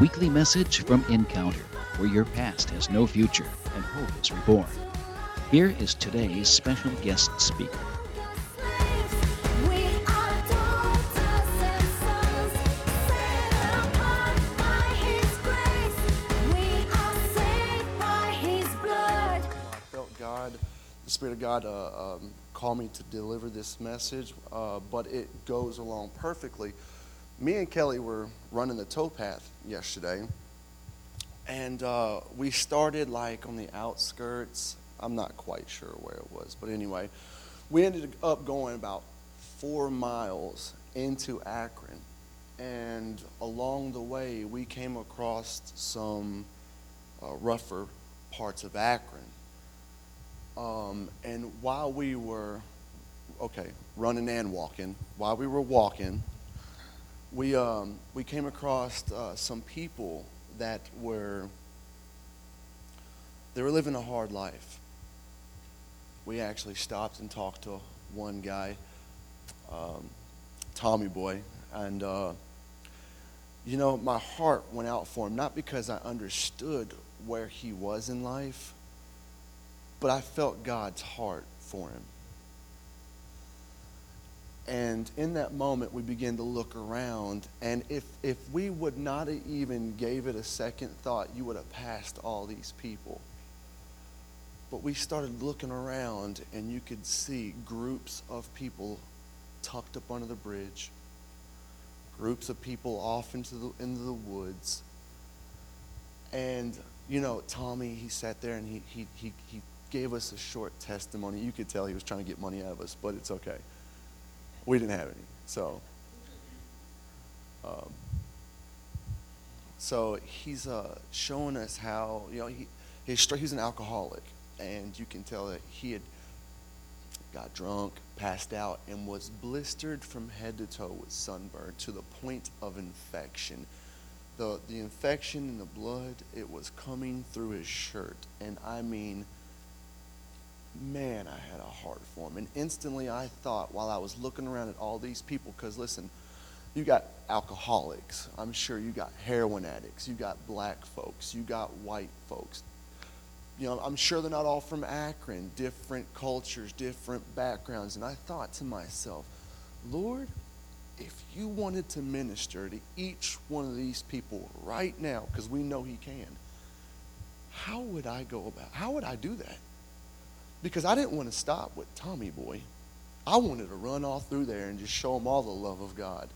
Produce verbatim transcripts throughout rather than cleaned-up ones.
weekly message from Encounter, where your past has no future and hope is reborn. Here is today's special guest speaker. Spirit of God uh, um, called me to deliver this message, uh, but it goes along perfectly. Me and Kelly were running the towpath yesterday, and uh, we started like on the outskirts. I'm not quite sure where it was, but anyway, we ended up going about four miles into Akron, and along the way, we came across some uh, rougher parts of Akron. Um, and while we were, okay, running and walking, while we were walking, we um, we came across uh, some people that were, they were living a hard life. We actually stopped and talked to one guy, um, Tommy Boy, and, uh, you know, my heart went out for him, not because I understood where he was in life, but I felt God's heart for him. And in that moment, we began to look around, and if if we would not have even gave it a second thought, you would have passed all these people. But we started looking around, and you could see groups of people tucked up under the bridge, groups of people off into the, into the woods. And, you know, Tommy, he sat there, and he he he he gave us a short testimony. You could tell he was trying to get money out of us, but it's okay. We didn't have any. So um, so he's uh, showing us how, you know, he he's, he's an alcoholic, and you can tell that he had got drunk, passed out, and was blistered from head to toe with sunburn to the point of infection. The, the infection in the blood, it was coming through his shirt. And I mean, man, I had a heart for him. And instantly I thought, while I was looking around at all these people, because listen, you got alcoholics. I'm sure you got heroin addicts. You got black folks. You got white folks. You know, I'm sure they're not all from Akron, different cultures, different backgrounds. And I thought to myself, Lord, if you wanted to minister to each one of these people right now, because we know he can, how would I go about it? How would I do that? Because I didn't want to stop with Tommy Boy. I wanted to run all through there and just show them all the love of God.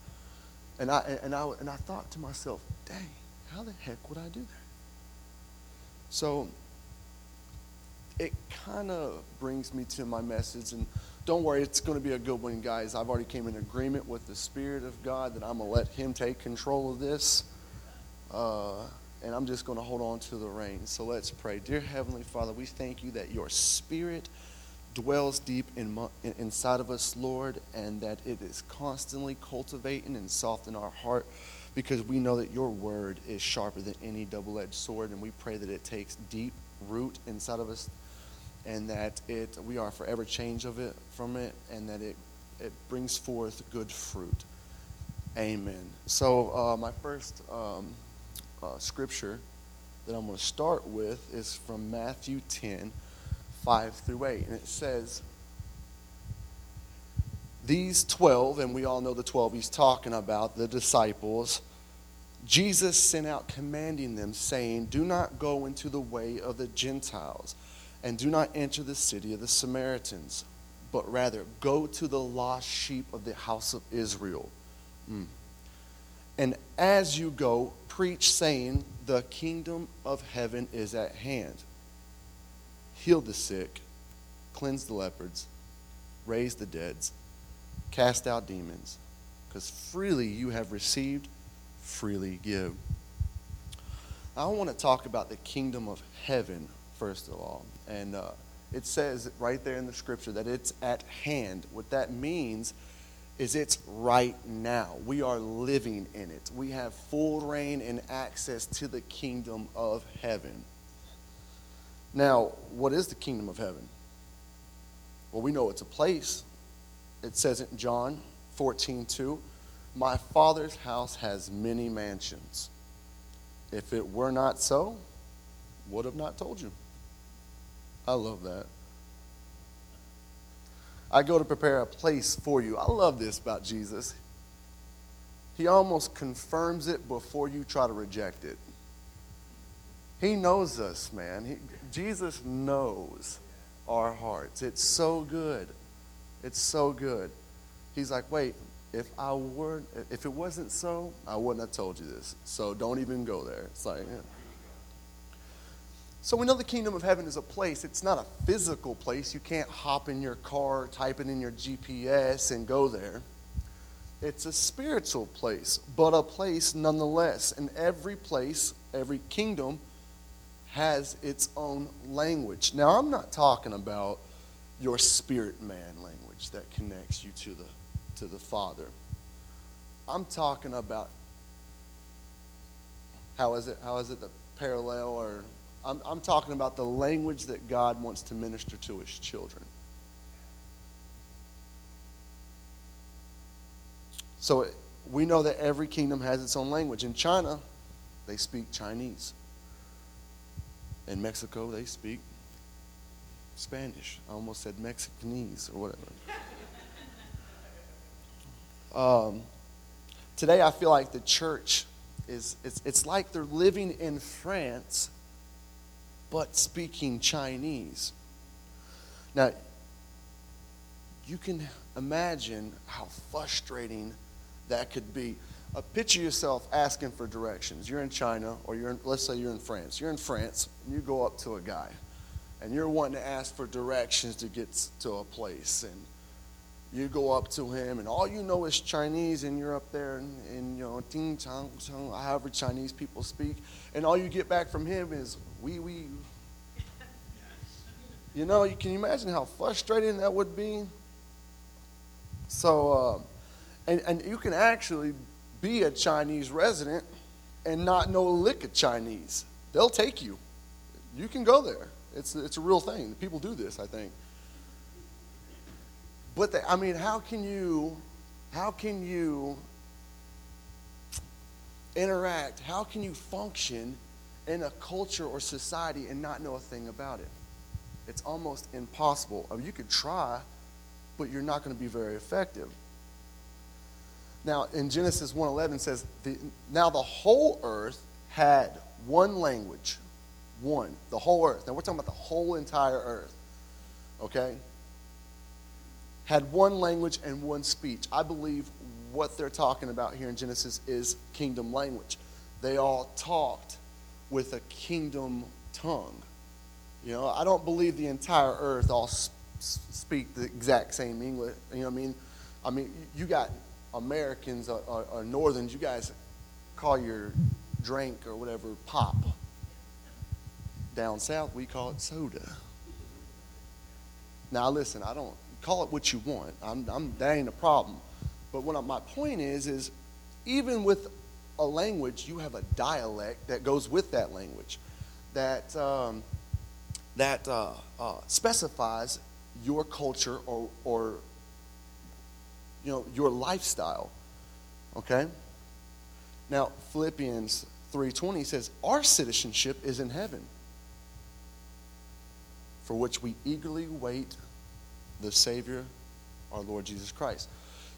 And I and I, and I thought to myself, dang, how the heck would I do that? So it kind of brings me to my message, and don't worry, it's going to be a good one, guys. I've already came in agreement with the Spirit of God that I'm going to let him take control of this. Uh, and I'm just going to hold on to the reins. So let's pray. Dear Heavenly Father, we thank you that your Spirit dwells deep in, in, inside of us, Lord, and that it is constantly cultivating and softening our heart, because we know that your word is sharper than any double-edged sword, and we pray that it takes deep root inside of us, and that it we are forever changed of it from it, and that it it brings forth good fruit. Amen. So uh, my first um, uh, scripture that I'm going to start with is from Matthew ten, five through eight, and it says, "These twelve," and we all know the twelve he's talking about, the disciples, "Jesus sent out commanding them, saying, 'Do not go into the way of the Gentiles, and do not enter the city of the Samaritans, but rather go to the lost sheep of the house of Israel. Mm. And as you go, preach, saying, the kingdom of heaven is at hand. Heal the sick, cleanse the lepers, raise the dead, cast out demons, because freely you have received, freely give.'" I want to talk about the kingdom of heaven first of all. And uh, it says right there in the scripture that it's at hand. What that means is it's right now. We are living in it. We have full reign and access to the kingdom of heaven. Now, what is the kingdom of heaven? Well, we know it's a place. It says in John fourteen two, "My Father's house has many mansions. If it were not so, would have not told you. I love that. I go to prepare a place for you. I love this about Jesus. He almost confirms it before you try to reject it. He knows us, man. He, Jesus knows our hearts. It's so good. It's so good. He's like, wait, if I were, if it wasn't so, I wouldn't have told you this. So don't even go there. It's like, yeah. So we know the kingdom of heaven is a place. It's not a physical place. You can't hop in your car, type it in your G P S, and go there. It's a spiritual place, but a place nonetheless. And every place, every kingdom has its own language. Now, I'm not talking about your spirit man language that connects you to the to the Father. I'm talking about how is it how is it the parallel or I'm, I'm talking about the language that God wants to minister to his children. So it, we know that every kingdom has its own language. In China, they speak Chinese. In Mexico, they speak Spanish. I almost said Mexicanese or whatever. um, today, I feel like the church is, it's, it's like they're living in France but speaking Chinese. Now, you can imagine how frustrating that could be. Uh, picture yourself asking for directions. You're in China, or you're in, let's say you're in France. You're in France, and you go up to a guy, and you're wanting to ask for directions to get to a place. And you go up to him, and all you know is Chinese, and you're up there, and, and you know, ting, chang, chang, however Chinese people speak. And all you get back from him is, wee, wee. You know, you can imagine how frustrating that would be. So, uh, and, and you can actually be a Chinese resident and not know a lick of Chinese. They'll take you. You can go there. It's it's a real thing. People do this, I think. But they, I mean, how can you, how can you interact? How can you function in a culture or society and not know a thing about it? It's almost impossible. I mean, you could try, but you're not going to be very effective. Now, in Genesis one eleven says, the, now the whole earth had one language. One. The whole earth. Now, we're talking about the whole entire earth. Okay? Had one language and one speech. I believe what they're talking about here in Genesis is kingdom language. They all talked with a kingdom tongue. You know, I don't believe the entire earth all sp- speak the exact same English. You know what I mean? I mean, you got Americans or, or, or Northerns, you guys call your drink or whatever pop. Down south, we call it soda. Now, listen, I don't call it what you want. I'm, I'm that ain't a problem. But what I, my point is, is even with a language, you have a dialect that goes with that language, that um, that uh, uh, specifies your culture or or. You know, your lifestyle, okay? Now, Philippians three twenty says, our citizenship is in heaven, for which we eagerly wait the Savior, our Lord Jesus Christ.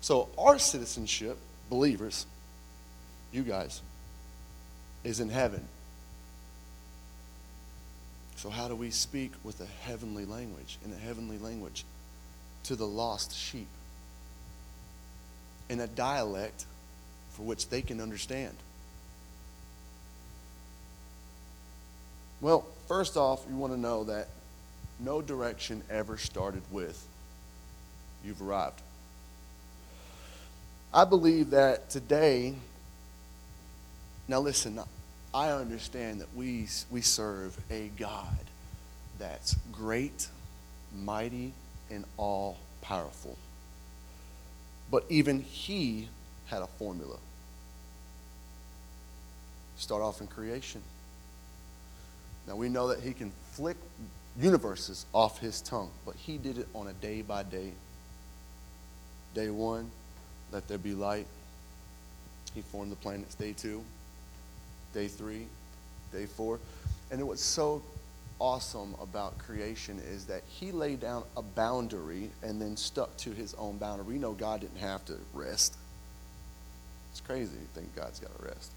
So our citizenship, believers, you guys, is in heaven. So how do we speak with a heavenly language, in a heavenly language, to the lost sheep? In a dialect for which they can understand. Well, first off, you want to know that no direction ever started with, you've arrived. I believe that today, now listen, I understand that we, we serve a God that's great, mighty, and all-powerful. But even he had a formula. Start off in creation. Now we know that he can flick universes off his tongue, but he did it on a day by day. Day one, let there be light. He formed the planets. Day two. Day three, day four. And what's so awesome about creation is that he laid down a boundary and then stuck to his own boundary. We know God didn't have to rest. It's crazy to think God's got to rest.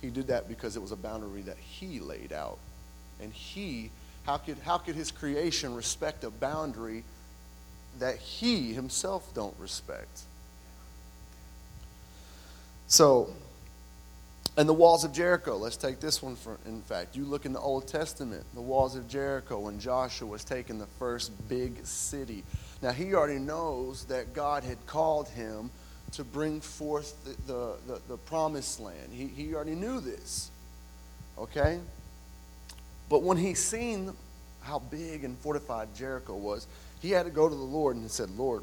He did that because it was a boundary that he laid out. And he, how could how could his creation respect a boundary that he himself don't respect? So, and the walls of Jericho, let's take this one for, in fact. You look in the Old Testament, the walls of Jericho, when Joshua was taking the first big city. Now, he already knows that God had called him to bring forth the, the, the, the promised land. He, he already knew this, okay? But when he seen how big and fortified Jericho was, he had to go to the Lord and said, Lord,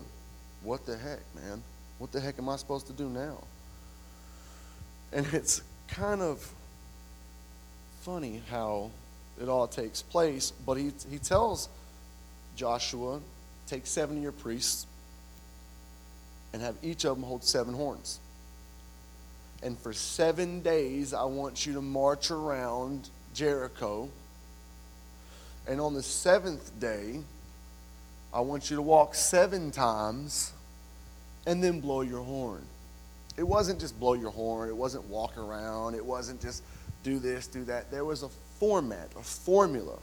what the heck, man? What the heck am I supposed to do now? And it's kind of funny how it all takes place, but he he tells Joshua, take seven of your priests and have each of them hold seven horns. And for seven days, I want you to march around Jericho. And on the seventh day, I want you to walk seven times and then blow your horn. It wasn't just blow your horn. It wasn't walk around. It wasn't just do this, do that. There was a format, a formula.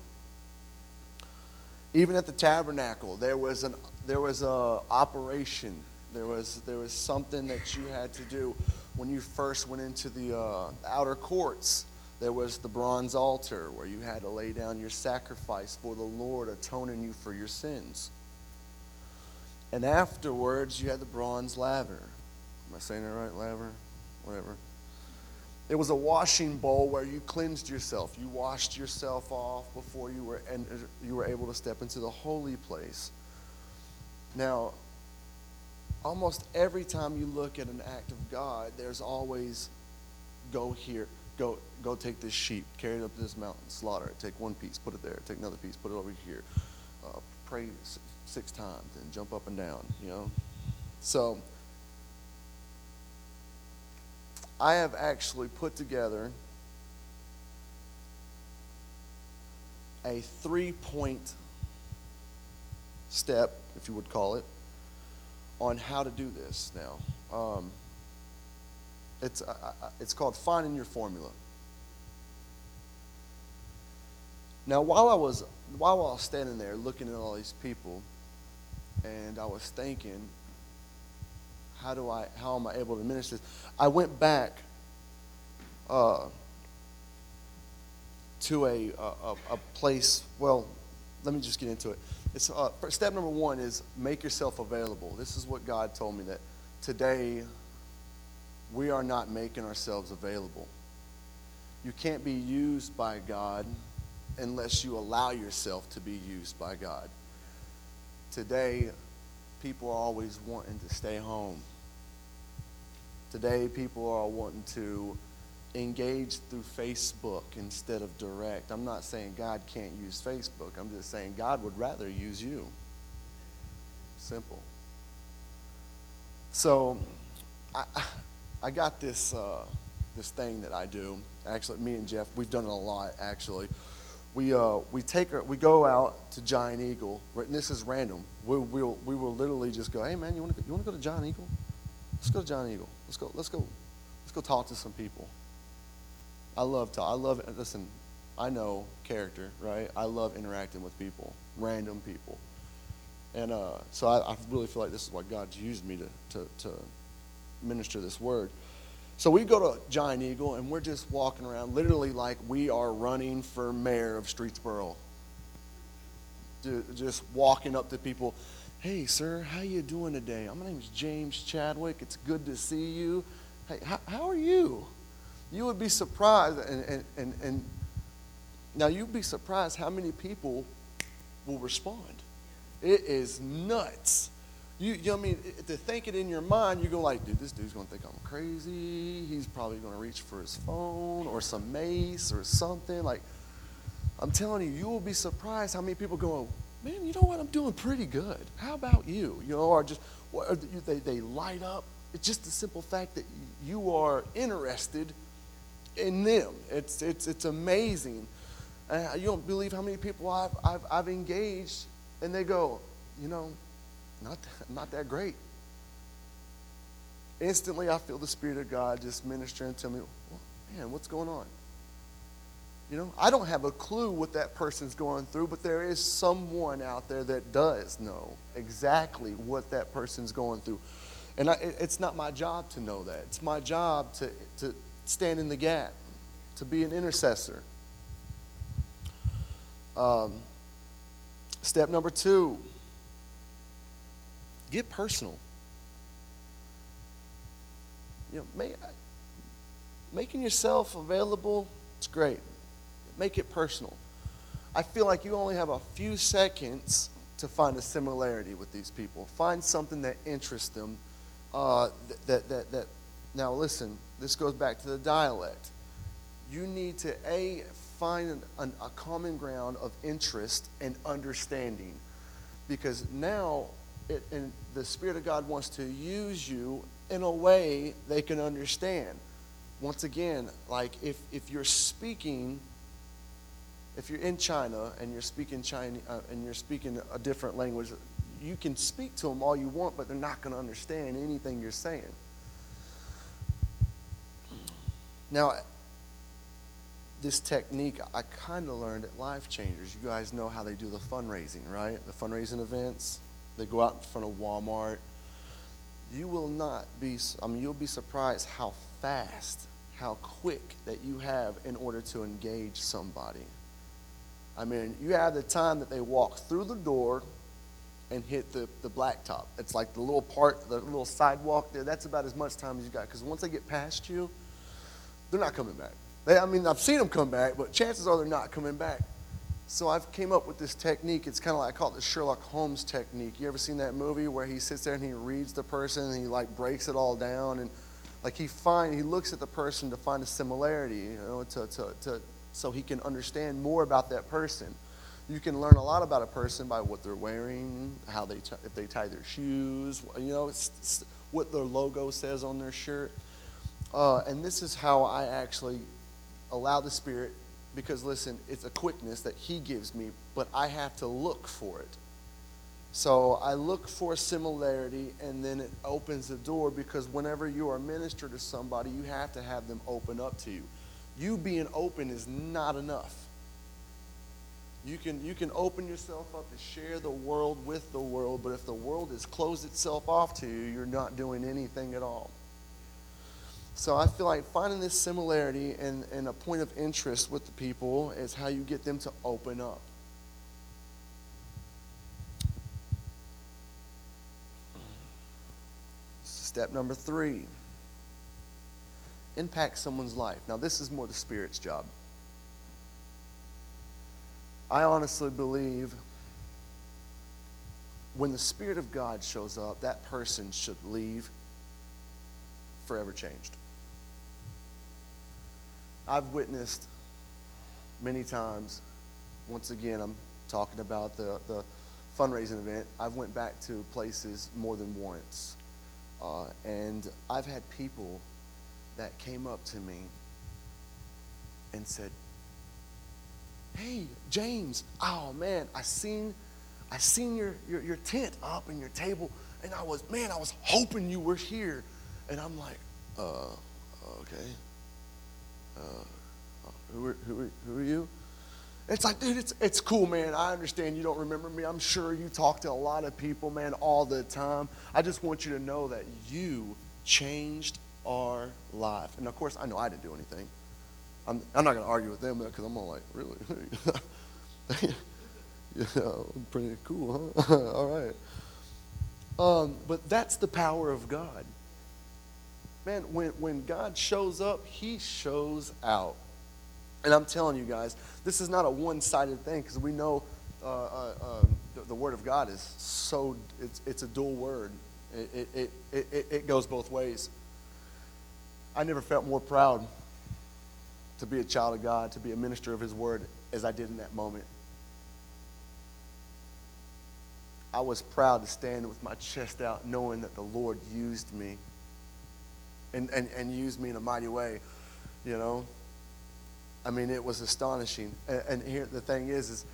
Even at the tabernacle, there was an there was a operation. There was there was something that you had to do when you first went into the uh, outer courts. There was the bronze altar where you had to lay down your sacrifice for the Lord, atoning you for your sins. And afterwards, you had the bronze laver. Am I saying that right, laver? Whatever. It was a washing bowl where you cleansed yourself. You washed yourself off before you were and you were able to step into the holy place. Now, almost every time you look at an act of God, there's always go here, go go take this sheep, carry it up to this mountain, slaughter it, take one piece, put it there, take another piece, put it over here, uh, pray six times, and jump up and down. You know, so. I have actually put together a three-point step, if you would call it, on how to do this now. Um, it's uh, it's called Finding Your Formula. Now, while I was while I was standing there looking at all these people, and I was thinking, How do I? How am I able to minister this? I went back uh, to a, a a place. Well, let me just get into it. It's uh, step number one is make yourself available. This is what God told me, that today we are not making ourselves available. You can't be used by God unless you allow yourself to be used by God. Today, people are always wanting to stay home. Today, people are wanting to engage through Facebook instead of direct. I'm not saying God can't use Facebook. I'm just saying God would rather use you. Simple. So, I I got this uh, this thing that I do. Actually, me and Jeff, we've done it a lot. Actually, we uh we take our, we go out to Giant Eagle. And this is random. We we'll, we will literally just go, hey man, you want to you want to go to Giant Eagle? Let's go to Giant Eagle. Let's go let's go let's go talk to some people. I love talk. I love listen. I know character, right? I love interacting with people, random people, and uh, so I, I really feel like this is why God's used me to, to to minister this word. So we go to Giant Eagle and we're just walking around, literally like we are running for mayor of Streetsboro. Just walking up to people, hey sir, how you doing today? My name is James Chadwick. It's good to see you. Hey, how, how are you? You would be surprised, and, and and and now you'd be surprised how many people will respond. It is nuts. You, you know what I mean? To think it in your mind, you go like, dude, this dude's gonna think I'm crazy. He's probably gonna reach for his phone or some mace or something like. I'm telling you, you will be surprised how many people go, man, you know what? I'm doing pretty good. How about you? You know, or just or they, they light up. It's just the simple fact that you are interested in them. It's it's it's amazing. Uh, you don't believe how many people I've, I've I've engaged, and they go, you know, not not that great. Instantly, I feel the Spirit of God just ministering to me. Well, man, what's going on? You know, I don't have a clue what that person's going through, but there is someone out there that does know exactly what that person's going through. And I, it's not my job to know that. It's my job to, to stand in the gap, to be an intercessor. Um, step number two, get personal. You know, make, making yourself available, it's great. Make it personal. I feel like you only have a few seconds to find a similarity with these people. Find something that interests them. Uh, that, that, that. Now listen, this goes back to the dialect. You need to, A, find an, an, a common ground of interest and understanding. Because now it, and the Spirit of God wants to use you in a way they can understand. Once again, like if, if you're speaking, if you're in China and you're speaking Chinese uh, and you're speaking a different language, you can speak to them all you want, but they're not going to understand anything you're saying. Now, this technique I kind of learned at Life Changers. You guys know how they do the fundraising, right? The fundraising events. They go out in front of Walmart. You will not be, I mean, you'll be surprised how fast, how quick that you have in order to engage somebody. I mean, you have the time that they walk through the door and hit the, the blacktop. It's like the little part, the little sidewalk there. That's about as much time as you got. Because once they get past you, they're not coming back. They, I mean, I've seen them come back, but chances are they're not coming back. So I've came up with this technique. It's kind of like, I call it the Sherlock Holmes technique. You ever seen that movie where he sits there and he reads the person and he like breaks it all down, and like he find he looks at the person to find a similarity, you know, to to to so he can understand more about that person. You can learn a lot about a person by what they're wearing, how they t- if they tie their shoes, you know, it's, it's what their logo says on their shirt. Uh, and this is how I actually allow the Spirit. Because, listen, it's a quickness that he gives me, but I have to look for it. So I look for similarity, and then it opens the door, because whenever you are a minister to somebody, you have to have them open up to you. You being open is not enough. You can, you can open yourself up to share the world with the world, but if the world has closed itself off to you, you're not doing anything at all. So I feel like finding this similarity and, and a point of interest with the people is how you get them to open up. Step number three, impact someone's life. Now this is more the Spirit's job. I honestly believe when the Spirit of God shows up, that person should leave forever changed. I've witnessed many times. Once again, I'm talking about the, the fundraising event. I've went back to places more than once. Uh, and I've had people that came up to me and said, "Hey, James, oh man, I seen I seen your, your, your tent up and your table, and I was, man, I was hoping you were here." And I'm like, uh, okay. Uh, who are, who are, who are you? It's like, dude, it's it's cool, man. I understand you don't remember me. I'm sure you talk to a lot of people, man, all the time. I just want you to know that you changed our life. And of course, I know I didn't do anything. I'm I'm not gonna argue with them because I'm all like, really? Yeah, pretty cool, huh? All right. Um, but that's the power of God. Man, when, when God shows up, he shows out. And I'm telling you guys, this is not a one-sided thing, because we know uh, uh, uh, the, the Word of God is so, it's it's a dual word. It it, it it it goes both ways. I never felt more proud to be a child of God, to be a minister of his Word, as I did in that moment. I was proud to stand with my chest out, knowing that the Lord used me. And, and, and use me in a mighty way, you know. I mean, it was astonishing. And, and here the thing is, is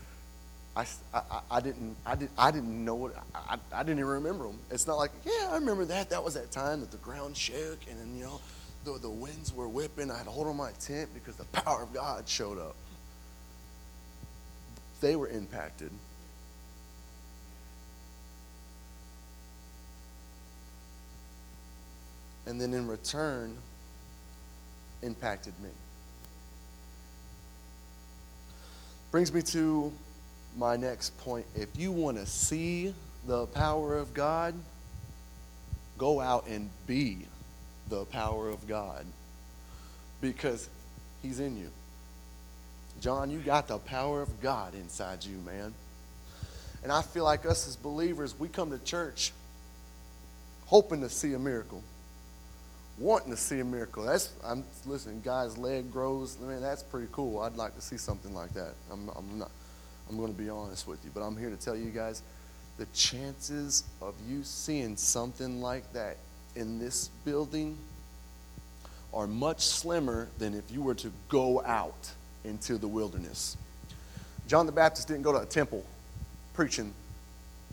I, I, I didn't I didn't I didn't know what I, I didn't even remember them. It's not like, yeah, I remember that. That was that time that the ground shook and then, you know, the the winds were whipping. I had to hold on my tent because the power of God showed up. They were impacted. And then in return, impacted me. Brings me to my next point. If you want to see the power of God, go out and be the power of God, because he's in you. John, you got the power of God inside you, man. And I feel like us as believers, we come to church hoping to see a miracle. Wanting to see a miracle. That's I'm listen. Guy's leg grows. Man, that's pretty cool. I'd like to see something like that. I'm, I'm not. I'm going to be honest with you, but I'm here to tell you guys, the chances of you seeing something like that in this building are much slimmer than if you were to go out into the wilderness. John the Baptist didn't go to a temple preaching,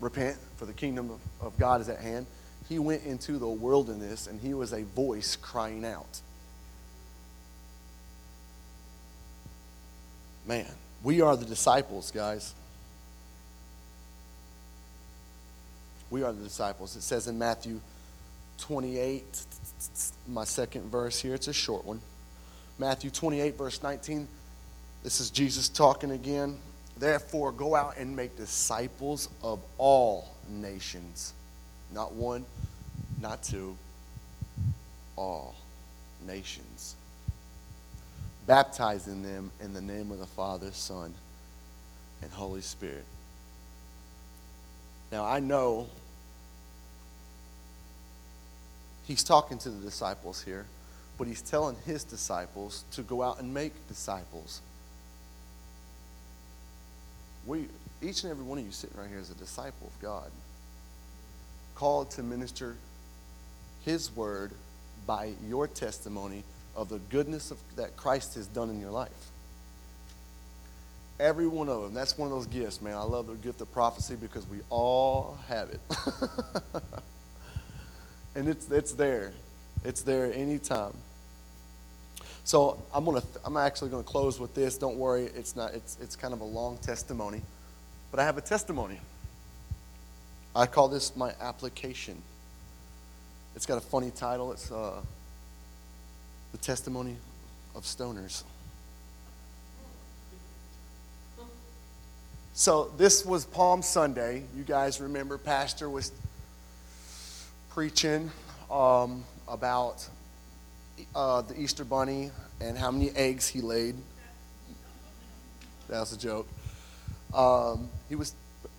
"Repent, for the kingdom of, of God is at hand." He went into the wilderness and he was a voice crying out. Man, we are the disciples, guys. We are the disciples. It says in Matthew twenty-eight, my second verse here, it's a short one. Matthew twenty-eight, verse nineteen. This is Jesus talking again. "Therefore, go out and make disciples of all nations." Not one, not two, all nations. "Baptizing them in the name of the Father, Son, and Holy Spirit." Now, I know he's talking to the disciples here, but he's telling his disciples to go out and make disciples. We, each and every one of you sitting right here is a disciple of God, called to minister his word by your testimony of the goodness of, that Christ has done in your life. Every one of them. That's one of those gifts, man. I love the gift of prophecy because we all have it. And it's it's there. It's there anytime. So I'm gonna I'm actually gonna close with this. Don't worry, it's not it's it's kind of a long testimony. But I have a testimony. I call this my application. It's got a funny title. It's uh, The Testimony of Stoners. So this was Palm Sunday. You guys remember Pastor was preaching um, about uh, the Easter Bunny and how many eggs he laid. That was a joke. Um, he was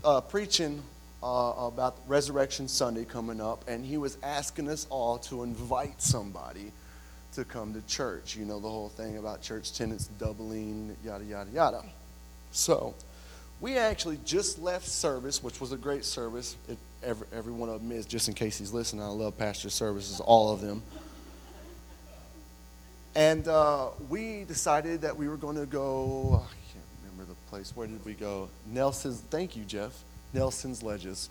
uh, preaching Uh, about Resurrection Sunday coming up, and he was asking us all to invite somebody to come to church. You know, the whole thing about church attendance doubling, yada, yada, yada. So we actually just left service, which was a great service. It, every, every one of them is, just in case he's listening. I love pastor services, all of them. And uh, we decided that we were going to go, I can't remember the place. Where did we go? Nelson's, thank you, Jeff. Nelson's Ledges.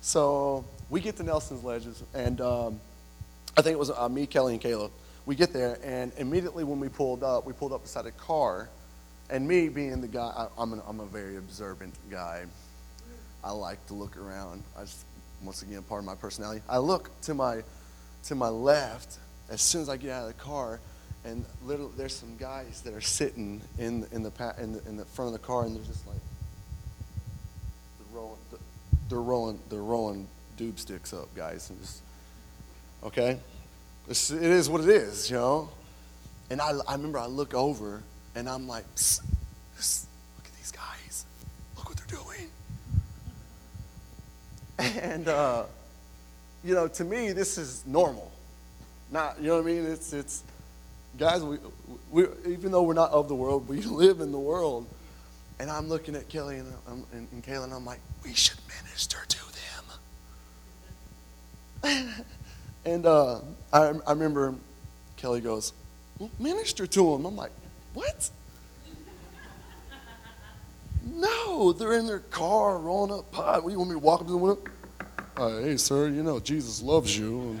So we get to Nelson's Ledges, and um, I think it was uh, me, Kelly, and Caleb. We get there, and immediately when we pulled up, we pulled up beside a car, and me being the guy, I, I'm, an, I'm a very observant guy. I like to look around. I just, once again, part of my personality. I look to my to my left as soon as I get out of the car, and little, there's some guys that are sitting in in the in the, in the front of the car, and they're just like. Rolling, they're rolling, they're rolling doob sticks up, guys. And just, okay, it's, it is what it is, you know. And I, I remember I look over and I'm like, psst, psst, look at these guys, look what they're doing. And uh, you know, to me, this is normal. Not, you know what I mean? It's, it's, guys. We, we, even though we're not of the world, we live in the world. And I'm looking at Kelly and, um, and, and Kayla, and I'm like, we should minister to them. and uh, I, I remember Kelly goes, well, minister to them. I'm like, What? No, they're in their car rolling up pot. What do you want me to walk up to the window? Uh, hey, sir, you know Jesus loves you.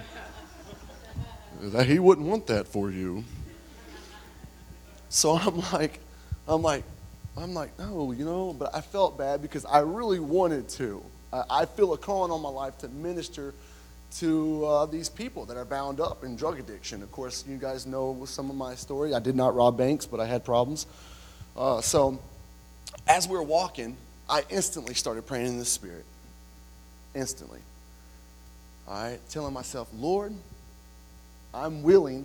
That he wouldn't want that for you. So I'm like, I'm like, I'm like, no, you know, but I felt bad because I really wanted to. Uh, I feel a calling on my life to minister to uh, these people that are bound up in drug addiction. Of course, you guys know some of my story. I did not rob banks, but I had problems. Uh, so as we were walking, I instantly started praying in the Spirit. Instantly. All right, telling myself, Lord, I'm willing.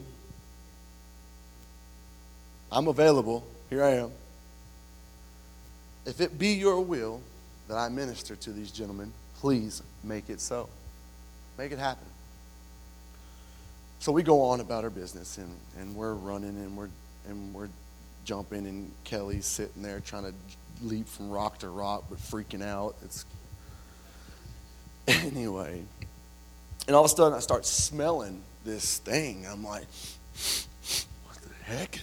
I'm available. Here I am. If it be your will that I minister to these gentlemen, please make it so. Make it happen. So we go on about our business, and, and we're running, and we're and we're jumping, and Kelly's sitting there trying to leap from rock to rock, but freaking out. It's anyway, and all of a sudden I start smelling this thing. I'm like, what the heck?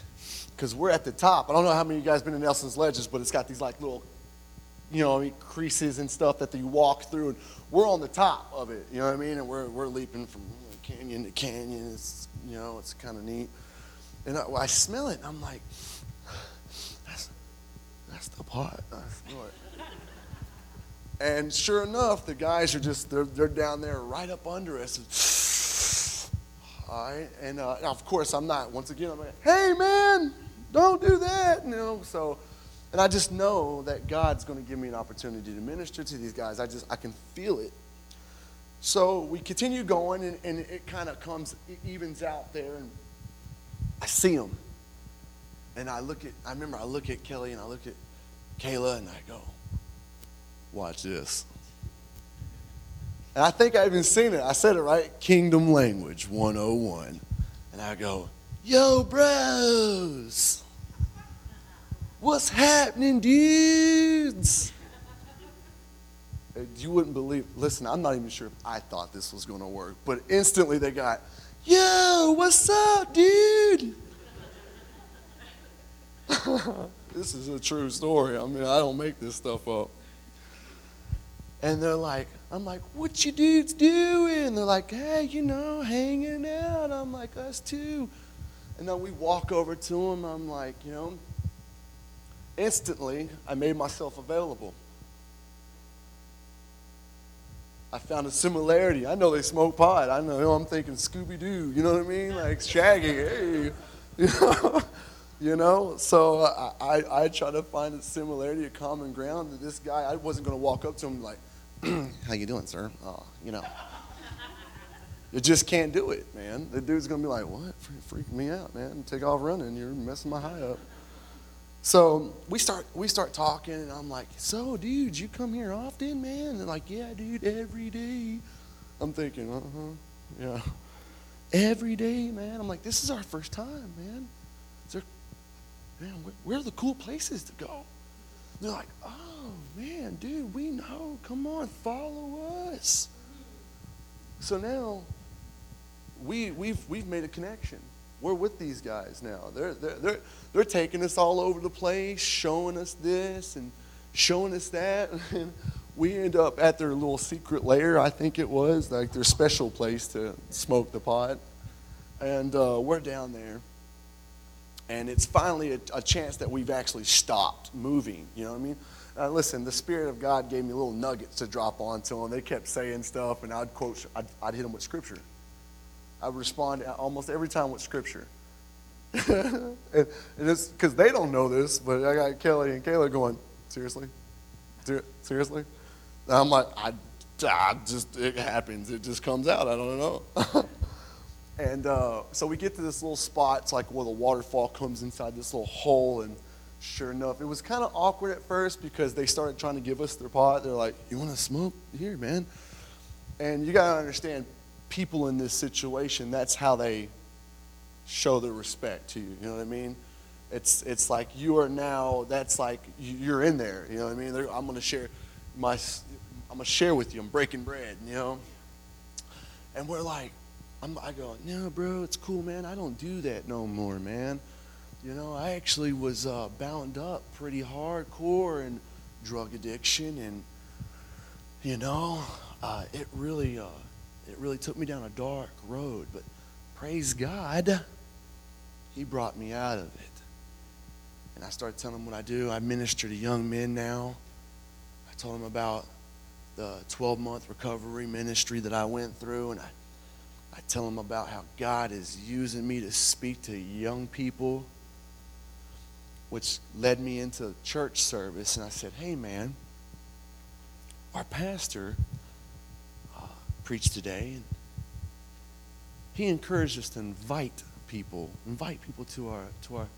Because we're at the top. I don't know how many of you guys been in Nelson's Ledges, but it's got these like little, you know, I mean, creases and stuff that you walk through, and we're on the top of it, you know what I mean? And we're we're leaping from canyon to canyon. It's, you know, it's kind of neat. And I, I smell it, and I'm like, that's that's the pot. I smell it. And sure enough, the guys are just they're they're down there right up under us. All right, and uh, now, of course I'm not. Once again, I'm like, hey man, don't do that, you know. So, and I just know that God's going to give me an opportunity to minister to these guys. I just I can feel it. So we continue going, and, and it kind of comes, it evens out there, and I see them. And I look at, I remember I look at Kelly and I look at Kayla, and I go, watch this. And I think I even seen it. I said it right, Kingdom Language one oh one. And I go, yo, bros. What's happening, dudes? You wouldn't believe. Listen, I'm not even sure if I thought this was going to work, but instantly they got, yo, what's up, dude? This is a true story. I mean, I don't make this stuff up. And they're like, I'm like, what you dudes doing? They're like, hey, you know, hanging out. I'm like, us too. And then we walk over to them. I'm like, you know, instantly, I made myself available. I found a similarity. I know they smoke pot. I know I'm thinking Scooby Doo. You know what I mean? Like Shaggy. Hey, you know. You know? So I, I, I try to find a similarity, a common ground to this guy. I wasn't going to walk up to him like, "How you doing, sir?" Oh, you know. You just can't do it, man. The dude's going to be like, "What? Freak me out, man! Take off running. You're messing my high up." So we start we start talking, and I'm like, so, dude, you come here often, man? And they're like, yeah, dude, every day. I'm thinking, uh-huh, yeah. Every day, man. I'm like, this is our first time, man. Is there, man, where are the cool places to go? And they're like, oh, man, dude, we know. Come on, follow us. So now we we've we've made a connection. We're with these guys now. They're, they're, they're, they're taking us all over the place, showing us this and showing us that. And we end up at their little secret lair, I think it was, like their special place to smoke the pot. And uh, we're down there. And it's finally a, a chance that we've actually stopped moving. You know what I mean? Uh, listen, the Spirit of God gave me little nuggets to drop onto them. They kept saying stuff, and I'd quote, I'd, I'd hit them with scripture. I respond almost every time with scripture. And, and it's because they don't know this, but I got Kelly and Kayla going, seriously? Ser- seriously? And I'm like, I, I just, it happens. It just comes out. I don't know. And uh, so we get to this little spot. It's like where the waterfall comes inside this little hole. And sure enough, it was kind of awkward at first because they started trying to give us their pot. They're like, you want to smoke? Here, man. And you got to understand, people in this situation, that's how they show their respect to you. You know what I mean? It's it's like you are now. That's like you're in there. You know what I mean? They're, I'm gonna share my. I'm gonna share with you. I'm breaking bread. You know. And we're like, I'm, I go, no, bro, it's cool, man. I don't do that no more, man. You know, I actually was uh, bound up pretty hardcore in drug addiction, and you know, uh, it really, uh, it really took me down a dark road. But praise God, He brought me out of it. And I started telling them what I do. I minister to young men now. I told them about the twelve-month recovery ministry that I went through. And I, I tell them about how God is using me to speak to young people, which led me into church service. And I said, hey, man, our pastor uh, preached today. And he encouraged us to invite people, invite people to our to our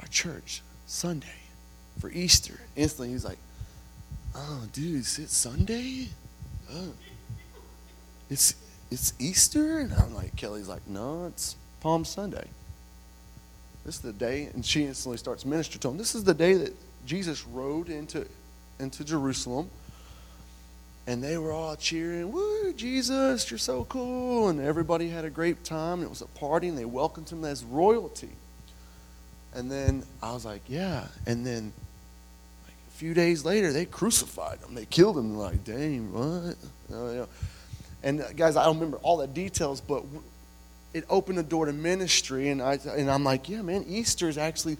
our church Sunday for Easter. Instantly he's like, oh, dude, is it Sunday? Oh, it's it's Easter? And I'm like, Kelly's like, no, it's Palm Sunday. This is the day, and she instantly starts ministering to him. This is the day that Jesus rode into into Jerusalem, and they were all cheering, woo, Jesus, you're so cool. And everybody had a great time. It was a party, and they welcomed him as royalty. And then I was like, yeah. And then like a few days later, they crucified him. They killed him. Like, dang, what? And guys, I don't remember all the details, but it opened the door to ministry. And, I, and I'm like, yeah, man, Easter is actually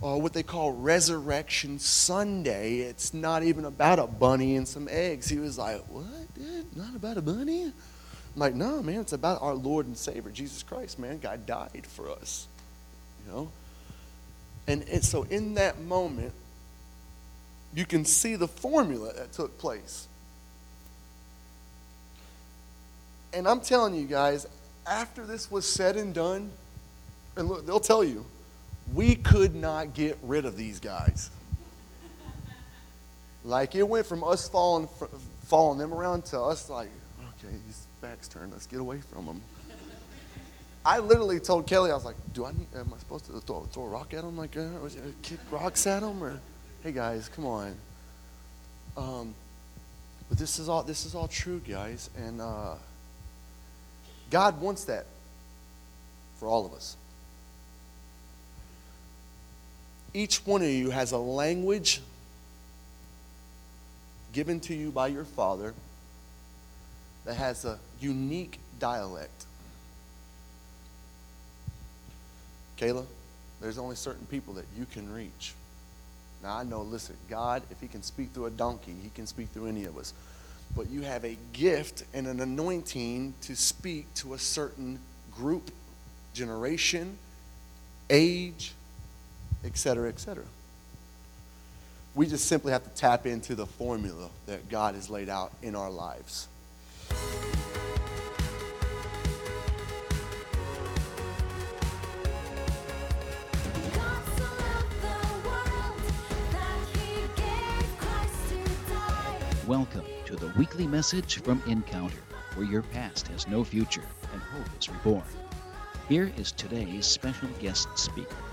uh, what they call Resurrection Sunday. It's not even about a bunny and some eggs. He was like, what, dude? Not about a bunny? I'm like, no, man, it's about our Lord and Savior, Jesus Christ, man. God died for us, you know? And, and so in that moment, you can see the formula that took place. And I'm telling you guys, after this was said and done, and look, they'll tell you, we could not get rid of these guys. Like, it went from us following, following them around to us like, okay, his back's turned, let's get away from him. I literally told Kelly, I was like, "Do I need? Am I supposed to throw, throw a rock at him? Like, uh, or kick rocks at him? Or, hey guys, come on." Um, but this is all this is all true, guys, and uh, God wants that for all of us. Each one of you has a language given to you by your Father that has a unique dialect. Kayla, there's only certain people that you can reach. Now, I know, listen, God, if he can speak through a donkey, he can speak through any of us. But you have a gift and an anointing to speak to a certain group, generation, age, et cetera, et cetera. We just simply have to tap into the formula that God has laid out in our lives. Welcome to the weekly message from Encounter, where your past has no future and hope is reborn. Here is today's special guest speaker.